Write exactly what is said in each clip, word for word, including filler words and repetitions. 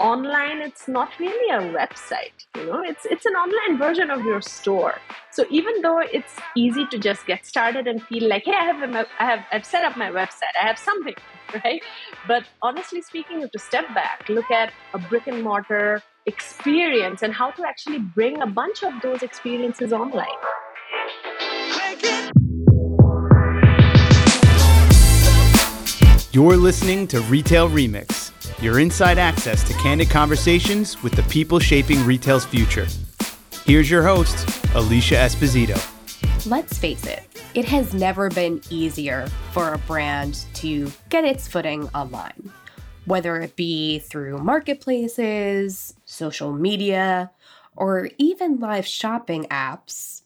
online, it's not really a website, you know, it's it's an online version of your store. So even though it's easy to just get started and feel like, hey, I have a, I have I've set up my website, I have something, right? But honestly speaking, you have to step back, look at a brick and mortar experience and how to actually bring a bunch of those experiences online. You're listening to Retail Remix, your inside access to candid conversations with the people shaping retail's future. Here's your host, Alicia Esposito. Let's face it, it has never been easier for a brand to get its footing online, whether it be through marketplaces, social media, or even live shopping apps.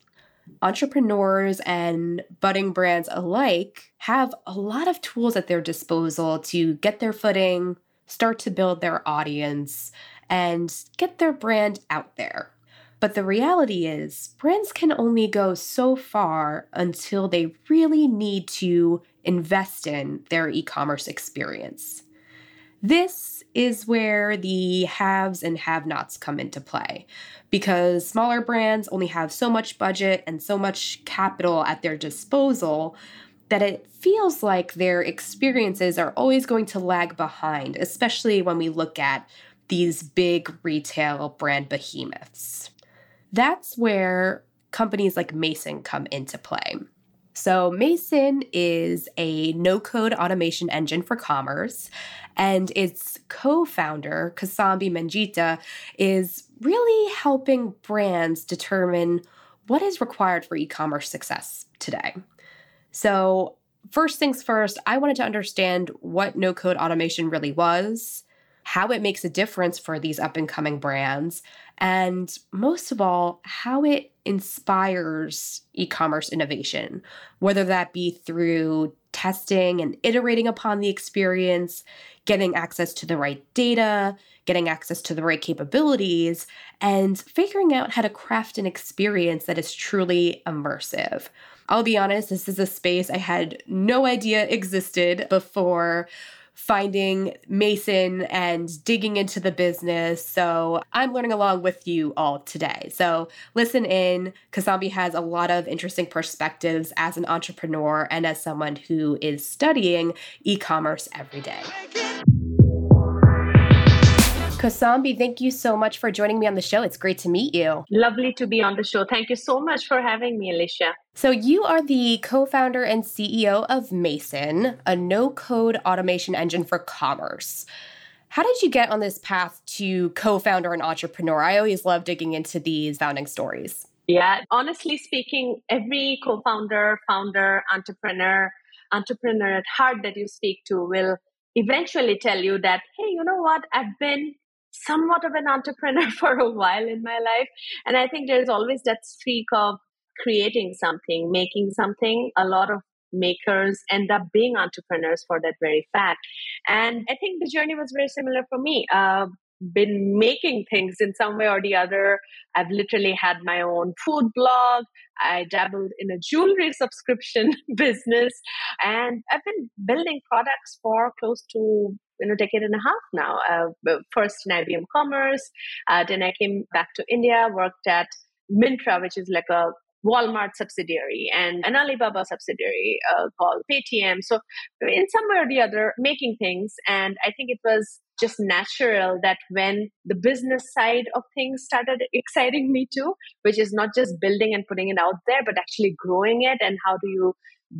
Entrepreneurs and budding brands alike have a lot of tools at their disposal to get their footing, start to build their audience, and get their brand out there. But the reality is, brands can only go so far until they really need to invest in their e-commerce experience. This is where the haves and have-nots come into play, because smaller brands only have so much budget and so much capital at their disposal that it feels like their experiences are always going to lag behind, especially when we look at these big retail brand behemoths. That's where companies like Mason come into play. So Mason is a no-code automation engine for commerce, and its co-founder, Kausambi Manjita, is really helping brands determine what is required for e-commerce success today. So first things first, I wanted to understand what no-code automation really was, how it makes a difference for these up-and-coming brands, and most of all, how it inspires e-commerce innovation, whether that be through testing and iterating upon the experience, getting access to the right data, getting access to the right capabilities, and figuring out how to craft an experience that is truly immersive. I'll be honest, this is a space I had no idea existed before finding Mason and digging into the business. So I'm learning along with you all today. So listen in. Kausambi has a lot of interesting perspectives as an entrepreneur and as someone who is studying e-commerce every day. Kausambi, thank you so much for joining me on the show. It's great to meet you. Lovely to be on the show. Thank you so much for having me, Alicia. So you are the co-founder and C E O of Mason, a no-code automation engine for commerce. How did you get on this path to co-founder and entrepreneur? I always love digging into these founding stories. Yeah, honestly speaking, every co-founder, founder, entrepreneur, entrepreneur at heart that you speak to will eventually tell you that, hey, you know what, I've been somewhat of an entrepreneur for a while in my life. And I think there's always that streak of creating something, making something. A lot of makers end up being entrepreneurs for that very fact. And I think the journey was very similar for me. Uh, been making things in some way or the other. I've literally had my own food blog. I dabbled in a jewelry subscription business, and I've been building products for close to you know decade and a half now. Uh, first in I B M Commerce, uh, then I came back to India, worked at Myntra, which is like a Walmart subsidiary, and an Alibaba subsidiary uh, called Paytm. So in some way or the other, making things. And I think it was just natural that when the business side of things started exciting me too, which is not just building and putting it out there, but actually growing it and how do you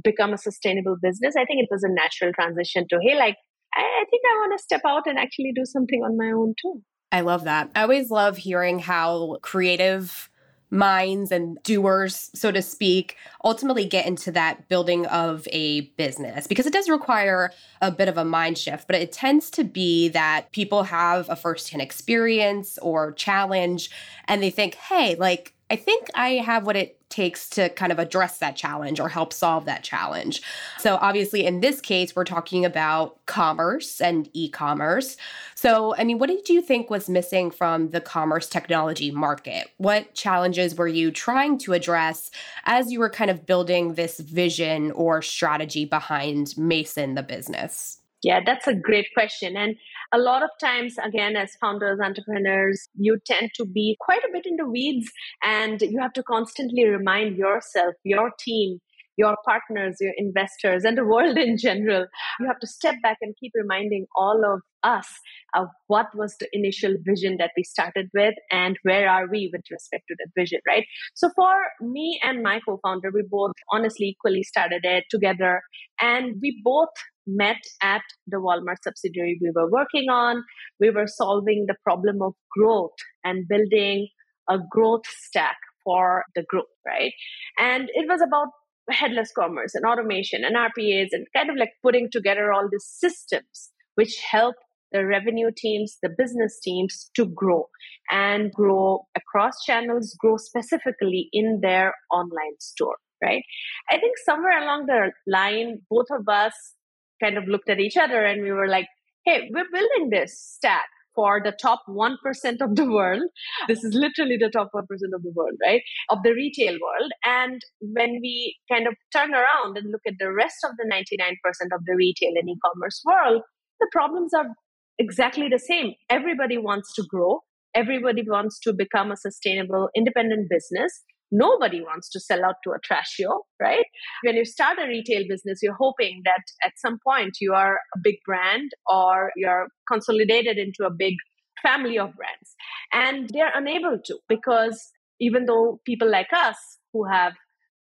become a sustainable business, I think it was a natural transition to, hey, like, I, I think I want to step out and actually do something on my own too. I love that. I always love hearing how creative minds and doers, so to speak, ultimately get into that building of a business, because it does require a bit of a mind shift, but it tends to be that people have a firsthand experience or challenge and they think, hey, like, I think I have what it takes to kind of address that challenge or help solve that challenge. So obviously in this case, we're talking about commerce and e-commerce. So, I mean, what did you think was missing from the commerce technology market? What challenges were you trying to address as you were kind of building this vision or strategy behind Mason, the business? Yeah, that's a great question. And a lot of times, again, as founders, entrepreneurs, you tend to be quite a bit in the weeds, and you have to constantly remind yourself, your team, your partners, your investors, and the world in general. You have to step back and keep reminding all of us of what was the initial vision that we started with and where are we with respect to that vision, right? So for me and my co-founder, we both honestly equally started it together, and we both met at the Walmart subsidiary we were working on. We were solving the problem of growth and building a growth stack for the group, right? And it was about headless commerce and automation and R P As and kind of like putting together all these systems which help the revenue teams, the business teams to grow and grow across channels, grow specifically in their online store, right? I think somewhere along the line, both of us kind of looked at each other and we were like, hey, we're building this stack for the top one percent of the world. This is literally the top one percent of the world, right? Of the retail world. And when we kind of turn around and look at the rest of the ninety-nine percent of the retail and e-commerce world, the problems are exactly the same. Everybody wants to grow. Everybody wants to become a sustainable, independent business. Nobody wants to sell out to a trashio, right? When you start a retail business, you're hoping that at some point you are a big brand or you're consolidated into a big family of brands. And they're unable to, because even though people like us who have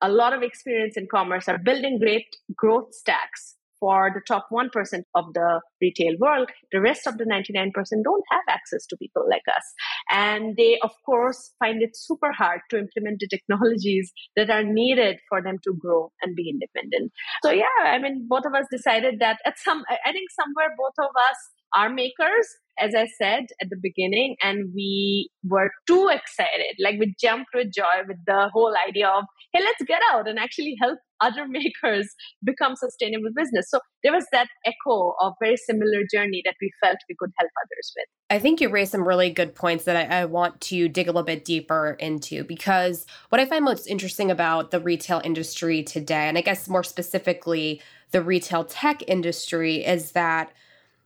a lot of experience in commerce are building great growth stacks for the top one percent of the retail world, the rest of the ninety-nine percent don't have access to people like us. And they, of course, find it super hard to implement the technologies that are needed for them to grow and be independent. So yeah, I mean, both of us decided that at some, I think somewhere both of us are makers, as I said at the beginning, and we were too excited. Like we jumped with joy with the whole idea of, hey, let's get out and actually help other makers become sustainable business. So there was that echo of very similar journey that we felt we could help others with. I think you raised some really good points that I, I want to dig a little bit deeper into, because what I find most interesting about the retail industry today, and I guess more specifically the retail tech industry, is that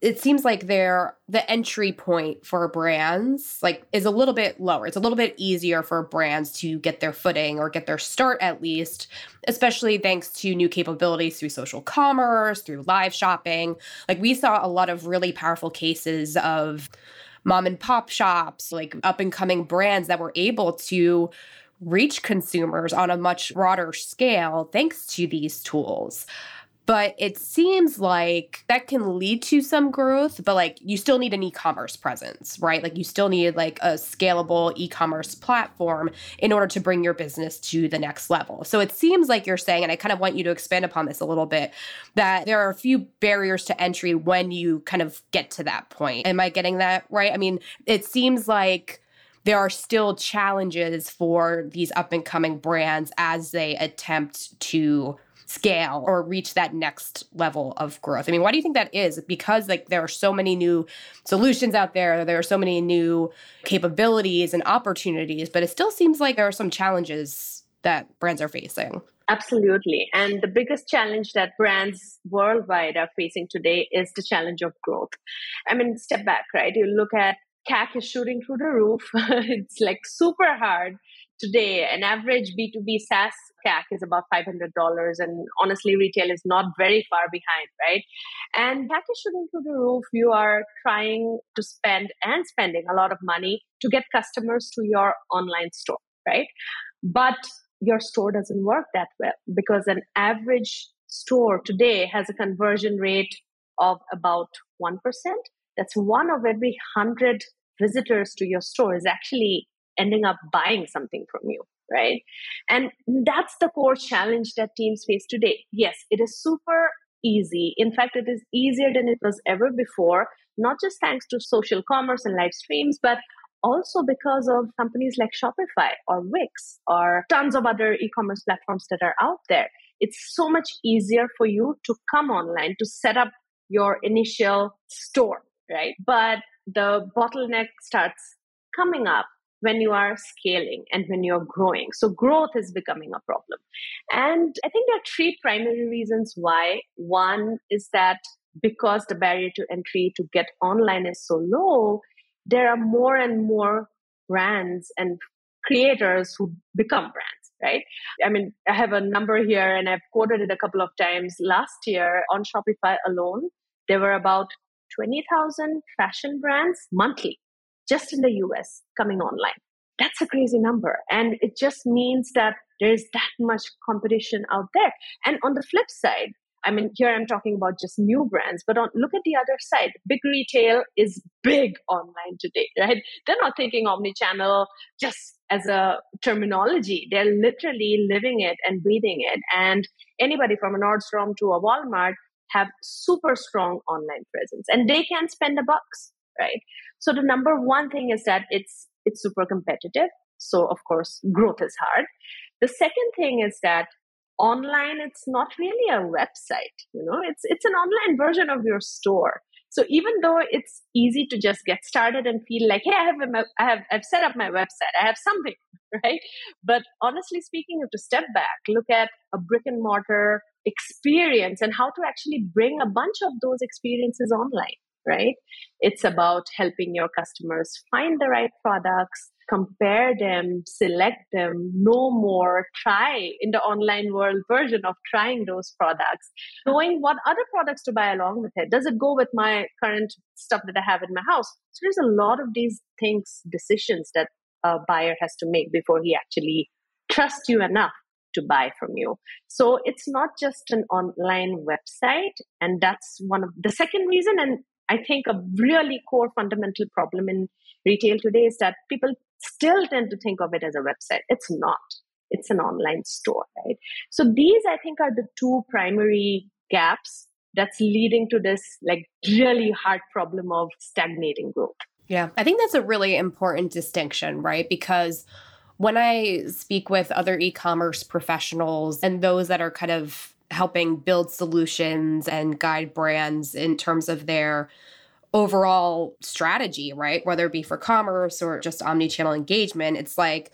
it seems like they're, the entry point for brands like is a little bit lower. It's a little bit easier for brands to get their footing or get their start, at least, especially thanks to new capabilities through social commerce, through live shopping. Like we saw a lot of really powerful cases of mom and pop shops, like up and coming brands that were able to reach consumers on a much broader scale thanks to these tools. But it seems like that can lead to some growth, but like you still need an e-commerce presence, right? Like you still need like a scalable e-commerce platform in order to bring your business to the next level. So it seems like you're saying, and I kind of want you to expand upon this a little bit, that there are a few barriers to entry when you kind of get to that point. Am I getting that right? I mean, it seems like there are still challenges for these up-and-coming brands as they attempt to scale or reach that next level of growth. I mean, why do you think that is? Because like there are so many new solutions out there, there are so many new capabilities and opportunities, but it still seems like there are some challenges that brands are facing. Absolutely. And the biggest challenge that brands worldwide are facing today is the challenge of growth. I mean, step back, right? You look at C A C is shooting through the roof. It's like super hard. Today, an average B two B SaaS C A C is about five hundred dollars, and honestly, retail is not very far behind, right? And that is shooting through the roof. You are trying to spend and spending a lot of money to get customers to your online store, right? But your store doesn't work that well, because an average store today has a conversion rate of about one percent. That's one of every one hundred visitors to your store is actually ending up buying something from you, right? And that's the core challenge that teams face today. Yes, it is super easy. In fact, it is easier than it was ever before, not just thanks to social commerce and live streams, but also because of companies like Shopify or Wix or tons of other e-commerce platforms that are out there. It's so much easier for you to come online, to set up your initial store, right? But the bottleneck starts coming up when you are scaling and when you're growing. So growth is becoming a problem. And I think there are three primary reasons why. One is that because the barrier to entry to get online is so low, there are more and more brands and creators who become brands, right? I mean, I have a number here and I've quoted it a couple of times. Last year on Shopify alone, there were about twenty thousand fashion brands monthly, just in the U S coming online. That's a crazy number. And it just means that there's that much competition out there. And on the flip side, I mean, here I'm talking about just new brands, but on, look at the other side. Big retail is big online today, right? They're not thinking omnichannel just as a terminology. They're literally living it and breathing it. And anybody from a Nordstrom to a Walmart have super strong online presence, and they can spend the bucks, right? So the number one thing is that it's it's super competitive. So of course, growth is hard. The second thing is that online, it's not really a website, you know, it's it's an online version of your store. So even though it's easy to just get started and feel like, hey, I have a, I have I've set up my website, I have something, right? But honestly speaking, you have to step back, look at a brick and mortar experience and how to actually bring a bunch of those experiences online, right? It's about helping your customers find the right products, compare them, select them, know more, try in the online world version of trying those products, knowing what other products to buy along with it. Does it go with my current stuff that I have in my house? So there's a lot of these things, decisions that a buyer has to make before he actually trusts you enough to buy from you. So it's not just an online website. And that's one of the second reason. And I think a really core fundamental problem in retail today is that people still tend to think of it as a website. It's not. It's an online store, right? So these, I think, are the two primary gaps that's leading to this like really hard problem of stagnating growth. Yeah, I think that's a really important distinction, right? Because when I speak with other e-commerce professionals and those that are kind of helping build solutions and guide brands in terms of their overall strategy, right? Whether it be for commerce or just omnichannel engagement, it's like,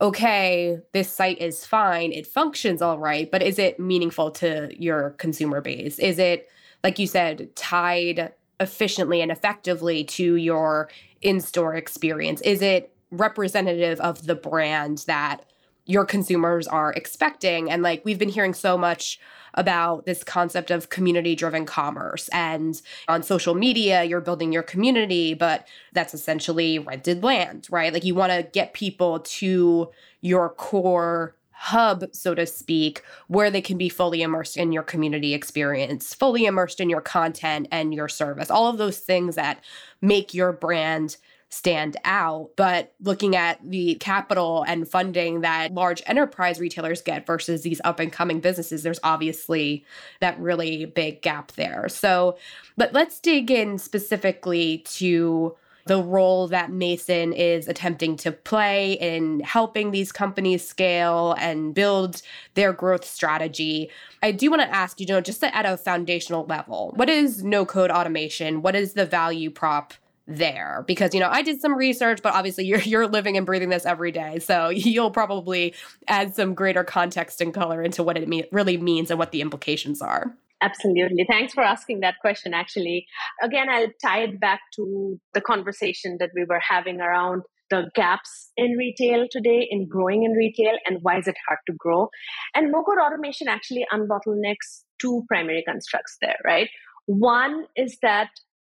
okay, this site is fine. It functions all right, but is it meaningful to your consumer base? Is it, like you said, tied efficiently and effectively to your in-store experience? Is it representative of the brand that your consumers are expecting? And like, we've been hearing so much about this concept of community-driven commerce, and on social media, you're building your community, but that's essentially rented land, right? Like you want to get people to your core hub, so to speak, where they can be fully immersed in your community experience, fully immersed in your content and your service, all of those things that make your brand stand out. But looking at the capital and funding that large enterprise retailers get versus these up and coming businesses, there's obviously that really big gap there. So, but let's dig in specifically to the role that Mason is attempting to play in helping these companies scale and build their growth strategy. I do want to ask, you know, just at a foundational level, what is no-code automation? What is the value prop there? Because, you know, I did some research, but obviously you're you're living and breathing this every day. So you'll probably add some greater context and color into what it mean, really means and what the implications are. Absolutely. Thanks for asking that question, actually. Again, I'll tie it back to the conversation that we were having around the gaps in retail today, in growing in retail, and why is it hard to grow? And no-code automation actually unbottlenecks two primary constructs there, right? One is that,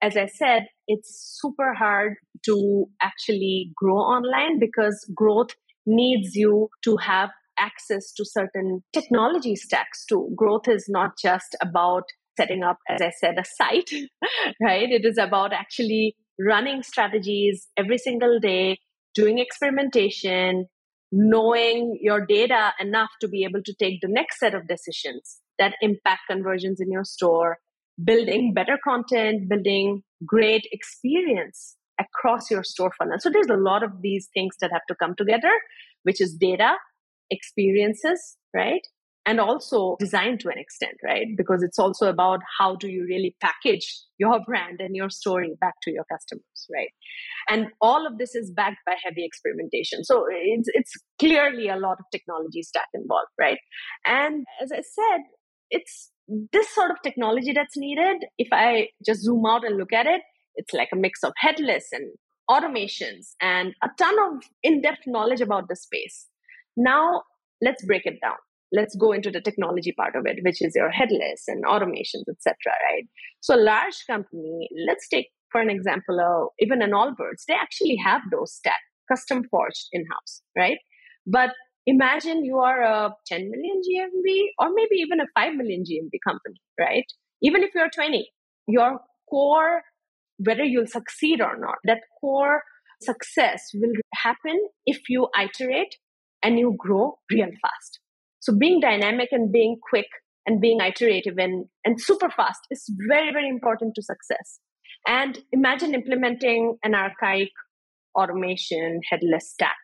as I said, it's super hard to actually grow online because growth needs you to have access to certain technology stacks too. Growth is not just about setting up, as I said, a site, right? It is about actually running strategies every single day, doing experimentation, knowing your data enough to be able to take the next set of decisions that impact conversions in your store, building better content, building great experience across your store funnel. So there's a lot of these things that have to come together, which is data, experiences, right? And also design to an extent, right? Because it's also about how do you really package your brand and your story back to your customers, right? And all of this is backed by heavy experimentation. So it's, it's clearly a lot of technology stack involved, right? And as I said, it's this sort of technology that's needed, if I just zoom out and look at it, it's like a mix of headless and automations and a ton of in-depth knowledge about the space. Now, let's break it down. Let's go into the technology part of it, which is your headless and automations, et cetera, right? So a large company, let's take, for an example, uh, even an Allbirds, they actually have those stats, custom forged in-house, right? But imagine you are a ten million G M V or maybe even a five million G M V company, right? Even if you're twenty, your core, whether you'll succeed or not, that core success will happen if you iterate and you grow real fast. So being dynamic and being quick and being iterative and, and super fast is very, very important to success. And imagine implementing an archaic automation headless stack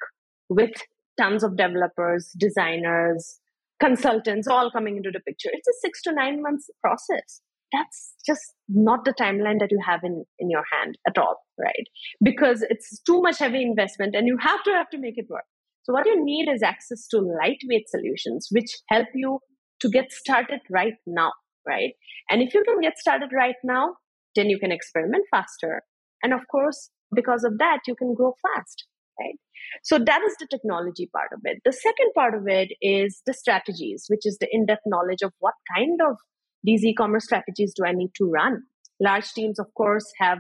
with tons of developers, designers, consultants all coming into the picture. It's a six to nine months process. That's just not the timeline that you have in, in your hand at all, right? Because it's too much heavy investment and you have to have to make it work. So what you need is access to lightweight solutions, which help you to get started right now, right? And if you can get started right now, then you can experiment faster. And of course, because of that, you can grow fast, right? So that is the technology part of it. The second part of it is the strategies, which is the in-depth knowledge of what kind of these e-commerce strategies do I need to run. Large teams, of course, have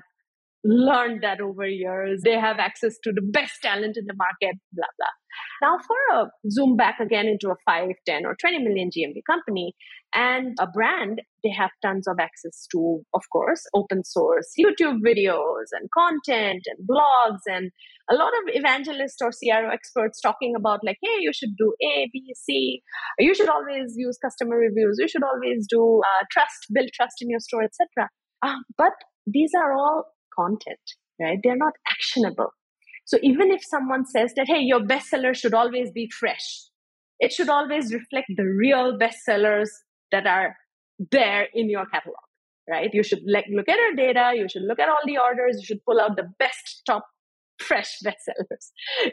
learned that over years. They have access to the best talent in the market, blah, blah. Now, for a zoom back again into a five, ten, or twenty million G M V company and a brand, they have tons of access to, of course, open source YouTube videos and content and blogs and a lot of evangelists or C R O experts talking about like, hey, you should do A, B, C. You should always use customer reviews. You should always do uh, trust, build trust in your store, et cetera. Uh, but these are all content, right? They're not actionable. So even if someone says that, hey, your bestseller should always be fresh, it should always reflect the real bestsellers that are there in your catalog, right? You should like, look at our data. You should look at all the orders. You should pull out the best top fresh bestsellers.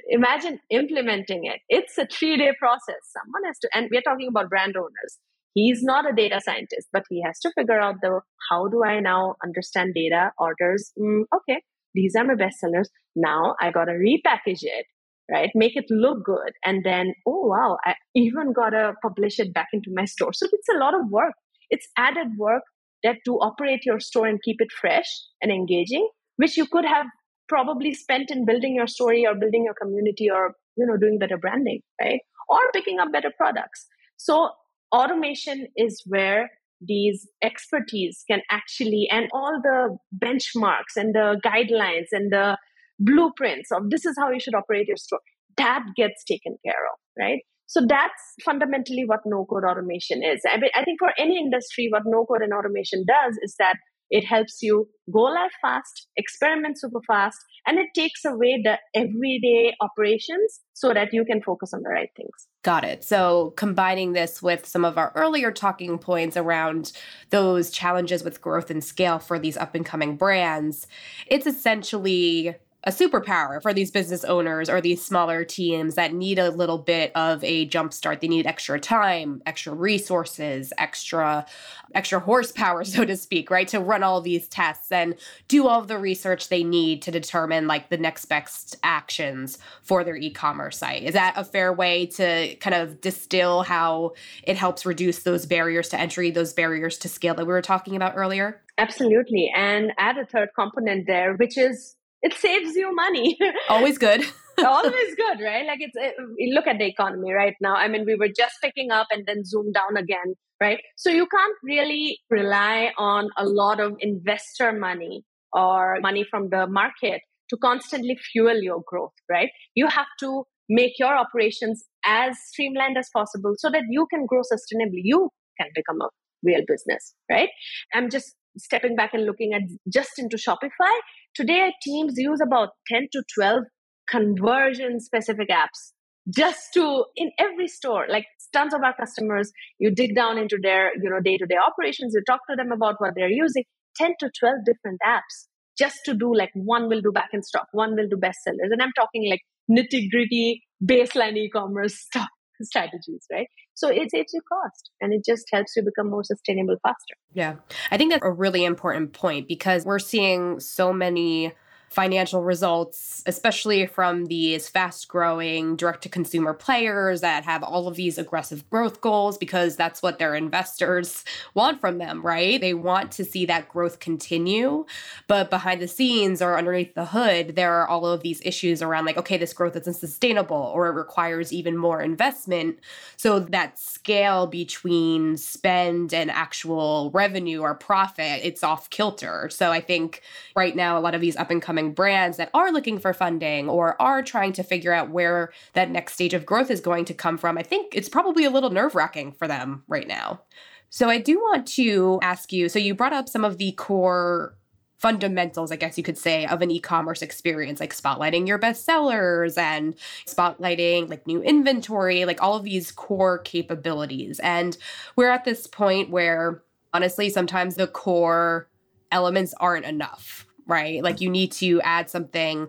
Imagine implementing it. It's a three-day process. Someone has to, and we're talking about brand owners. He's not a data scientist, but he has to figure out the, how do I now understand data, orders? Mm, okay. These are my bestsellers. Now I got to repackage it, right? Make it look good. And then, oh, wow, I even got to publish it back into my store. So it's a lot of work. It's added work that to operate your store and keep it fresh and engaging, which you could have probably spent in building your story or building your community or, you know, doing better branding, right? Or picking up better products. So automation is where these expertise can actually, and all the benchmarks and the guidelines and the blueprints of this is how you should operate your store, that gets taken care of, right? So that's fundamentally what no-code automation is. I mean, I think for any industry, what no-code and automation does is that it helps you go live fast, experiment super fast, and it takes away the everyday operations so that you can focus on the right things. Got it. So combining this with some of our earlier talking points around those challenges with growth and scale for these up and coming brands, it's essentially a superpower for these business owners or these smaller teams that need a little bit of a jumpstart. They need extra time, extra resources, extra, extra horsepower, so to speak, right? To run all these tests and do all of the research they need to determine like the next best actions for their e-commerce site. Is that a fair way to kind of distill how it helps reduce those barriers to entry, those barriers to scale that we were talking about earlier? Absolutely. And add a third component there, which is it saves you money. Always good. Always good, right? Like it's, it, look at the economy right now. I mean, we were just picking up and then zoomed down again, right? So you can't really rely on a lot of investor money or money from the market to constantly fuel your growth, right? You have to make your operations as streamlined as possible so that you can grow sustainably. You can become a real business, right? I'm just stepping back and looking at just into Shopify. Today, teams use about ten to twelve conversion-specific apps just to, in every store, like tons of our customers, you dig down into their, you know, day-to-day operations, you talk to them about what they're using, ten to twelve different apps just to do like one will do back in stock, one will do bestsellers. And I'm talking like nitty-gritty baseline e-commerce stuff. strategies, right? So it saves you cost and it just helps you become more sustainable faster. Yeah, I think that's a really important point because we're seeing so many financial results, especially from these fast-growing direct-to-consumer players that have all of these aggressive growth goals because that's what their investors want from them, right? They want to see that growth continue. But behind the scenes or underneath the hood, there are all of these issues around like, okay, this growth isn't sustainable or it requires even more investment. So that scale between spend and actual revenue or profit, it's off kilter. So I think right now, a lot of these up-and-coming brands that are looking for funding or are trying to figure out where that next stage of growth is going to come from, I think it's probably a little nerve-wracking for them right now. So I do want to ask you, so you brought up some of the core fundamentals, I guess you could say, of an e-commerce experience, like spotlighting your best sellers and spotlighting like new inventory, like all of these core capabilities. And we're at this point where, honestly, sometimes the core elements aren't enough, right? Like you need to add something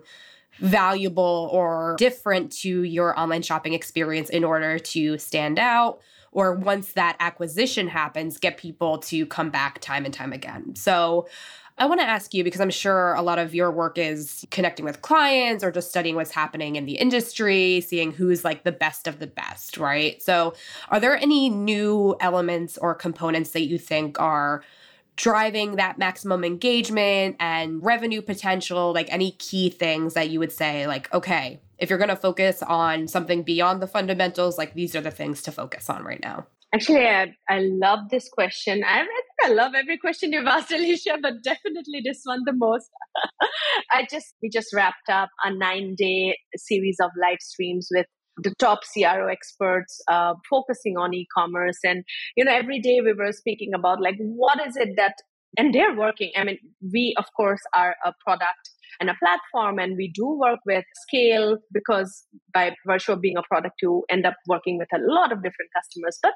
valuable or different to your online shopping experience in order to stand out, or once that acquisition happens, get people to come back time and time again. So I want to ask you, because I'm sure a lot of your work is connecting with clients or just studying what's happening in the industry, seeing who's like the best of the best, right? So are there any new elements or components that you think are driving that maximum engagement and revenue potential, like any key things that you would say, like, okay, if you're going to focus on something beyond the fundamentals, like these are the things to focus on right now? Actually, I, I love this question. I, I think I love every question you've asked, Alicia, but definitely this one the most. I just we just wrapped up a nine-day series of live streams with the top C R O experts uh, focusing on e-commerce. And, you know, every day we were speaking about like, what is it that, and they're working. I mean, we, of course, are a product and a platform, and we do work with scale because by virtue of being a product, you end up working with a lot of different customers. But,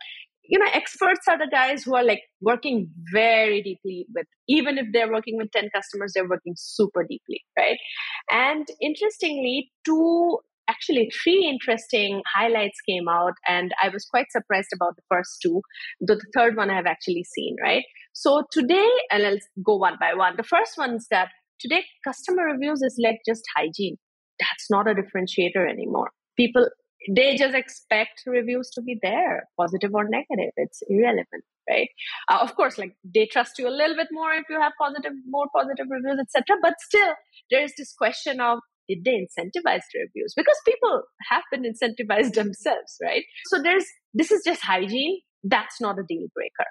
you know, experts are the guys who are like working very deeply with, even if they're working with ten customers, they're working super deeply, right? And interestingly, two Actually, three interesting highlights came out, and I was quite surprised about the first two, though the third one I have actually seen, right? So today, and I'll go one by one. The first one is that today, customer reviews is like just hygiene. That's not a differentiator anymore. People, they just expect reviews to be there, positive or negative. It's irrelevant, right? Uh, of course, like they trust you a little bit more if you have positive, more positive reviews, et cetera. But still, there is this question of, did they incentivize reviews? Because people have been incentivized themselves, right? So there's this is just hygiene. That's not a deal breaker.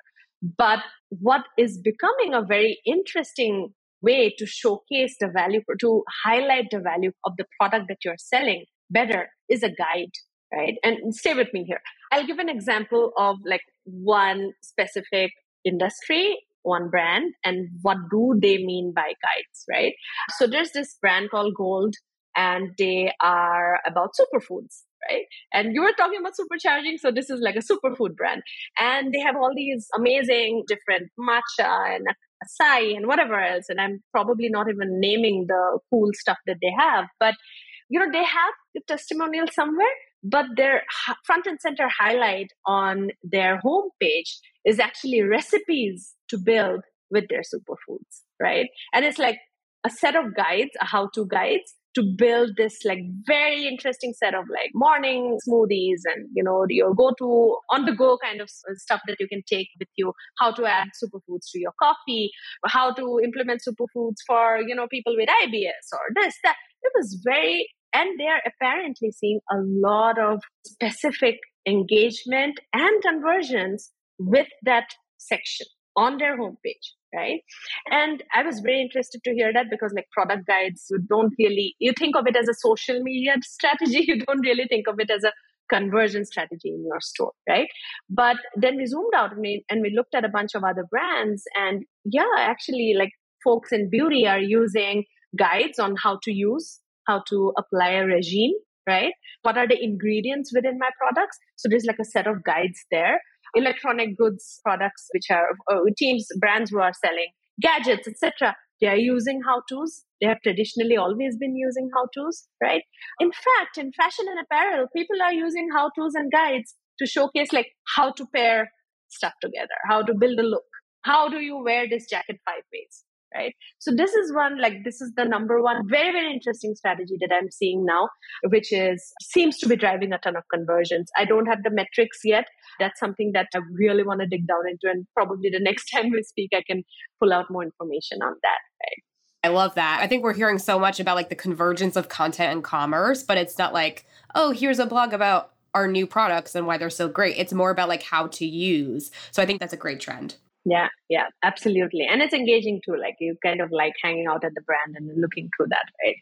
But what is becoming a very interesting way to showcase the value, to highlight the value of the product that you're selling better is a guide, right? And stay with me here. I'll give an example of like one specific industry, one brand, and what do they mean by guides, right? So there's this brand called Gold, and they are about superfoods, right? And you were talking about supercharging, so this is like a superfood brand. And they have all these amazing different matcha and acai and whatever else. And I'm probably not even naming the cool stuff that they have. But, you know, they have the testimonial somewhere, but their front and center highlight on their homepage is actually recipes to build with their superfoods, right? And it's like a set of guides, a how-to guides to build this like very interesting set of like morning smoothies and, you know, your go-to on-the-go kind of stuff that you can take with you, how to add superfoods to your coffee, how to implement superfoods for, you know, people with I B S or this, that. It was very, and they're apparently seeing a lot of specific engagement and conversions with that section on their homepage, right? And I was very interested to hear that because like product guides, you don't really, you think of it as a social media strategy. You don't really think of it as a conversion strategy in your store, right? But then we zoomed out and we, and we looked at a bunch of other brands, and yeah, actually like folks in beauty are using guides on how to use, how to apply a regime, right? What are the ingredients within my products? So there's like a set of guides there. Electronic goods products, which are uh, teams, brands who are selling gadgets, et cetera. They are using how-tos They have traditionally always been using how-tos, right? In fact, in fashion and apparel, people are using how-tos and guides to showcase like how to pair stuff together, how to build a look, how do you wear this jacket five ways, right? So this is one, like this is the number one very, very interesting strategy that I'm seeing now, which is seems to be driving a ton of conversions. I don't have the metrics yet. That's something that I really want to dig down into. And probably the next time we speak, I can pull out more information on that, right? I love that. I think we're hearing so much about like the convergence of content and commerce, but it's not like, oh, here's a blog about our new products and why they're so great. It's more about like how to use. So I think that's a great trend. Yeah, yeah, absolutely. And it's engaging too. Like you kind of like hanging out at the brand and looking through that, right?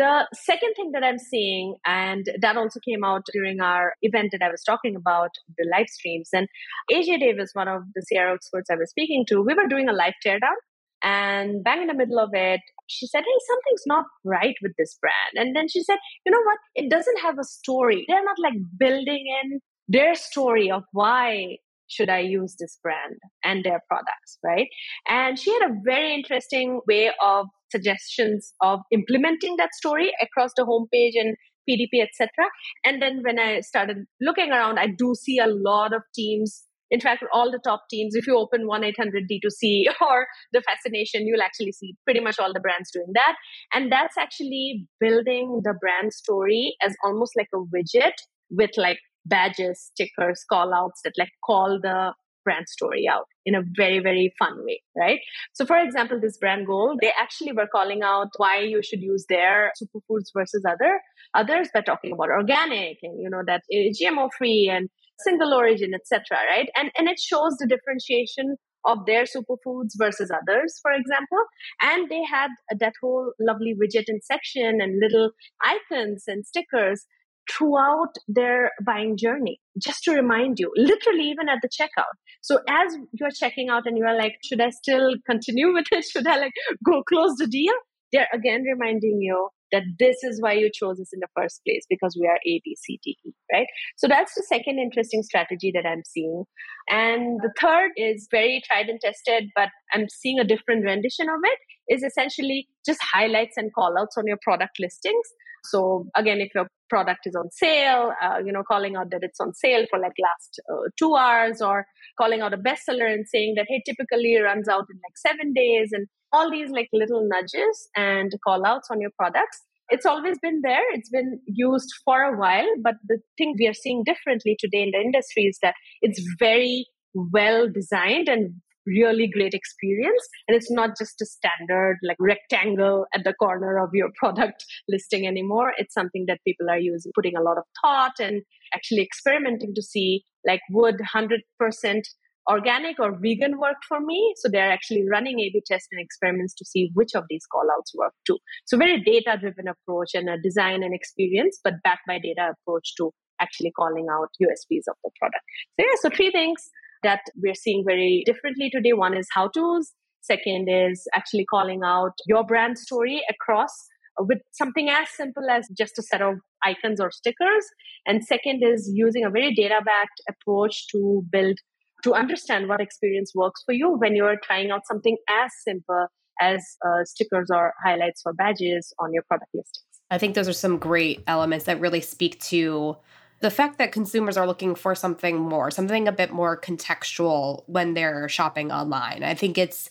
The second thing that I'm seeing, and that also came out during our event that I was talking about, the live streams. And A J Davis, one of the C R O experts I was speaking to, we were doing a live teardown. And bang in the middle of it, she said, hey, something's not right with this brand. And then she said, you know what? It doesn't have a story. They're not like building in their story of why should I use this brand and their products, right? And she had a very interesting way of suggestions of implementing that story across the homepage and P D P, et cetera. And then when I started looking around, I do see a lot of teams. In fact, all the top teams, if you open one eight hundred D two C or The Fascination, you'll actually see pretty much all the brands doing that. And that's actually building the brand story as almost like a widget with like badges, stickers, call outs that like call the brand story out in a very, very fun way, right? So for example, this brand Gold, they actually were calling out why you should use their superfoods versus other others by talking about organic and, you know, that G M O free and single origin, et cetera, right? And and it shows the differentiation of their superfoods versus others, for example. And they had that whole lovely widget and section and little icons and stickers throughout their buying journey, just to remind you, literally even at the checkout. So as you're checking out and you're like, should I still continue with it? Should I like go close the deal? They're again reminding you that this is why you chose us in the first place, because we are A, B, C, D, E, right? So that's the second interesting strategy that I'm seeing. And the third is very tried and tested, but I'm seeing a different rendition of it, is essentially just highlights and callouts on your product listings. So again, if your product is on sale, uh, you know, calling out that it's on sale for like last uh, two hours or calling out a bestseller and saying that, hey, typically it runs out in like seven days and all these like little nudges and callouts on your products. It's always been there. It's been used for a while. But the thing we are seeing differently today in the industry is that it's very well designed and really great experience. And it's not just a standard like rectangle at the corner of your product listing anymore. It's something that people are using, putting a lot of thought and actually experimenting to see like would one hundred percent organic or vegan work for me. So they're actually running A B tests and experiments to see which of these callouts work too. So very data-driven approach and a design and experience, but backed by data approach to actually calling out U S Ps of the product. So yeah, so three things that we're seeing very differently today. One is how-tos. Second is actually calling out your brand story across with something as simple as just a set of icons or stickers. And second is using a very data-backed approach to build, to understand what experience works for you when you're trying out something as simple as uh, stickers or highlights or badges on your product listings. I think those are some great elements that really speak to the fact that consumers are looking for something more, something a bit more contextual when they're shopping online. I think it's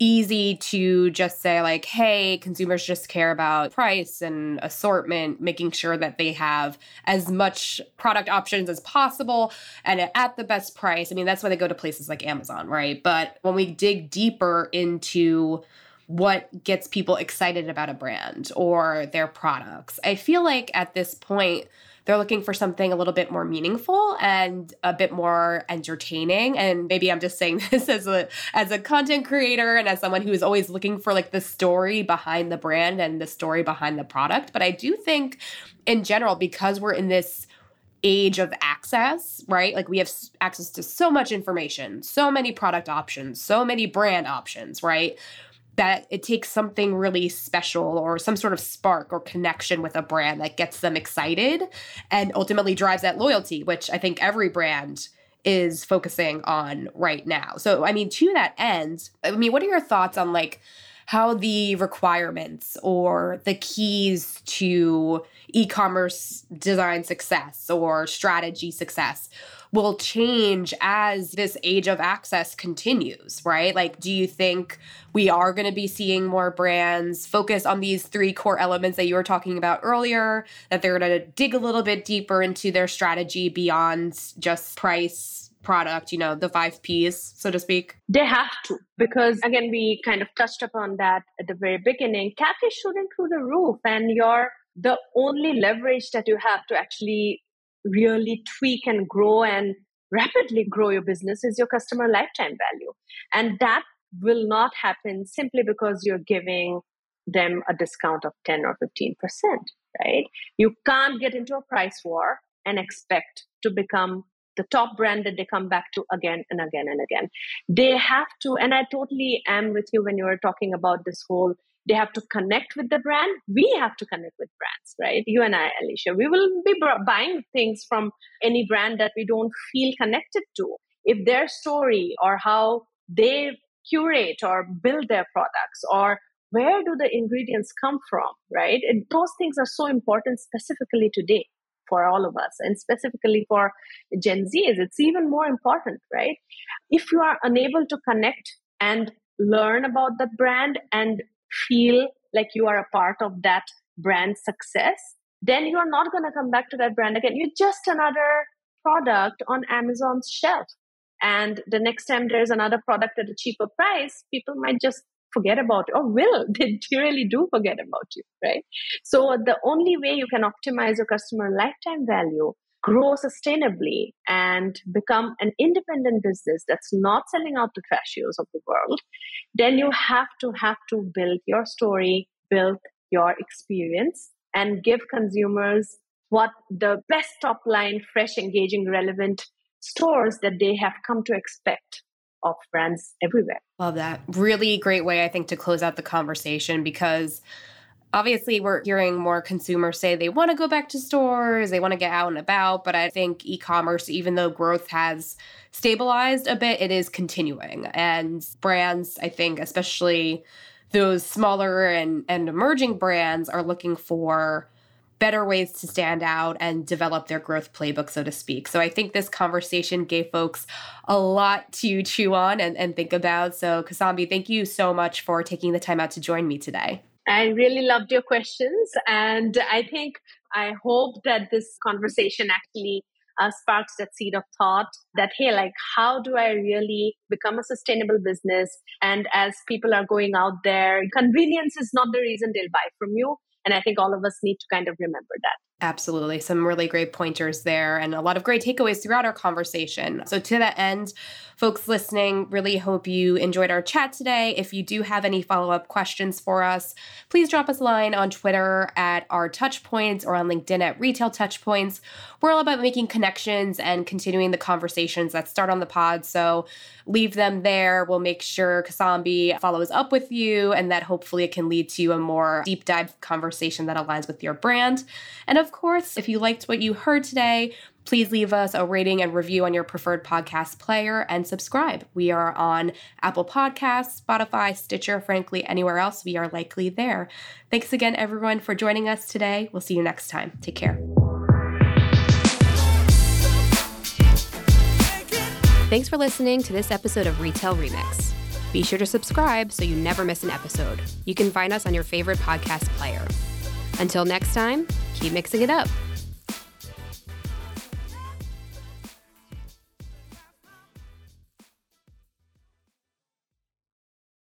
easy to just say like, hey, consumers just care about price and assortment, making sure that they have as much product options as possible and at the best price. I mean, that's why they go to places like Amazon, right? But when we dig deeper into what gets people excited about a brand or their products, I feel like at this point, they're looking for something a little bit more meaningful and a bit more entertaining. And maybe I'm just saying this as a as a content creator and as someone who is always looking for like the story behind the brand and the story behind the product. But I do think in general, because we're in this age of access, right? Like we have access to so much information, so many product options, so many brand options, right? That it takes something really special or some sort of spark or connection with a brand that gets them excited and ultimately drives that loyalty, which I think every brand is focusing on right now. So, I mean, to that end, I mean, what are your thoughts on like how the requirements or the keys to e-commerce design success or strategy success will change as this age of access continues, right? Like, do you think we are going to be seeing more brands focus on these three core elements that you were talking about earlier, that they're going to dig a little bit deeper into their strategy beyond just price, product, you know, the five Ps, so to speak? They have to, because again, we kind of touched upon that at the very beginning. C A C is shooting through the roof, and you're the only leverage that you have to actually really tweak and grow and rapidly grow your business is your customer lifetime value. And that will not happen simply because you're giving them a discount of ten or fifteen percent, right? You can't get into a price war and expect to become the top brand that they come back to again and again and again. They have to, and I totally am with you when you were talking about this whole, they have to connect with the brand. We have to connect with brands, right? You and I, Alicia, we will be buying things from any brand that we don't feel connected to. If their story or how they curate or build their products or where do the ingredients come from, right? And those things are so important specifically today for all of us, and specifically for Gen Zs, it's even more important, right? If you are unable to connect and learn about that brand and feel like you are a part of that brand's success, then you are not going to come back to that brand again. You're just another product on Amazon's shelf. And the next time there's another product at a cheaper price, people might just forget about it, or will. They really do forget about you, right? So the only way you can optimize your customer lifetime value, grow sustainably, and become an independent business that's not selling out to trashios of the world, then you have to have to build your story, build your experience, and give consumers what the best top line, fresh, engaging, relevant stores that they have come to expect of brands everywhere. Love that. Really great way, I think, to close out the conversation, because obviously, we're hearing more consumers say they want to go back to stores, they want to get out and about, but I think e-commerce, even though growth has stabilized a bit, it is continuing. And brands, I think, especially those smaller and, and emerging brands, are looking for better ways to stand out and develop their growth playbook, so to speak. So I think this conversation gave folks a lot to chew on and, and think about. So Kausambi, thank you so much for taking the time out to join me today. I really loved your questions, and I think, I hope that this conversation actually uh, sparks that seed of thought that, hey, like, how do I really become a sustainable business? And as people are going out there, convenience is not the reason they'll buy from you. And I think all of us need to kind of remember that. Absolutely. Some really great pointers there and a lot of great takeaways throughout our conversation. So to that end, folks listening, really hope you enjoyed our chat today. If you do have any follow-up questions for us, please drop us a line on Twitter at our touchpoints or on LinkedIn at Retail Touchpoints. We're all about making connections and continuing the conversations that start on the pod. So leave them there. We'll make sure Kausambi follows up with you, and that hopefully it can lead to a more deep dive conversation that aligns with your brand. And of Of course, if you liked what you heard today, please leave us a rating and review on your preferred podcast player and subscribe. We are on Apple Podcasts, Spotify, Stitcher, frankly, anywhere else, we are likely there. Thanks again, everyone, for joining us today. We'll see you next time. Take care. Thanks for listening to this episode of Retail Remix. Be sure to subscribe so you never miss an episode. You can find us on your favorite podcast player. Until next time, keep mixing it up.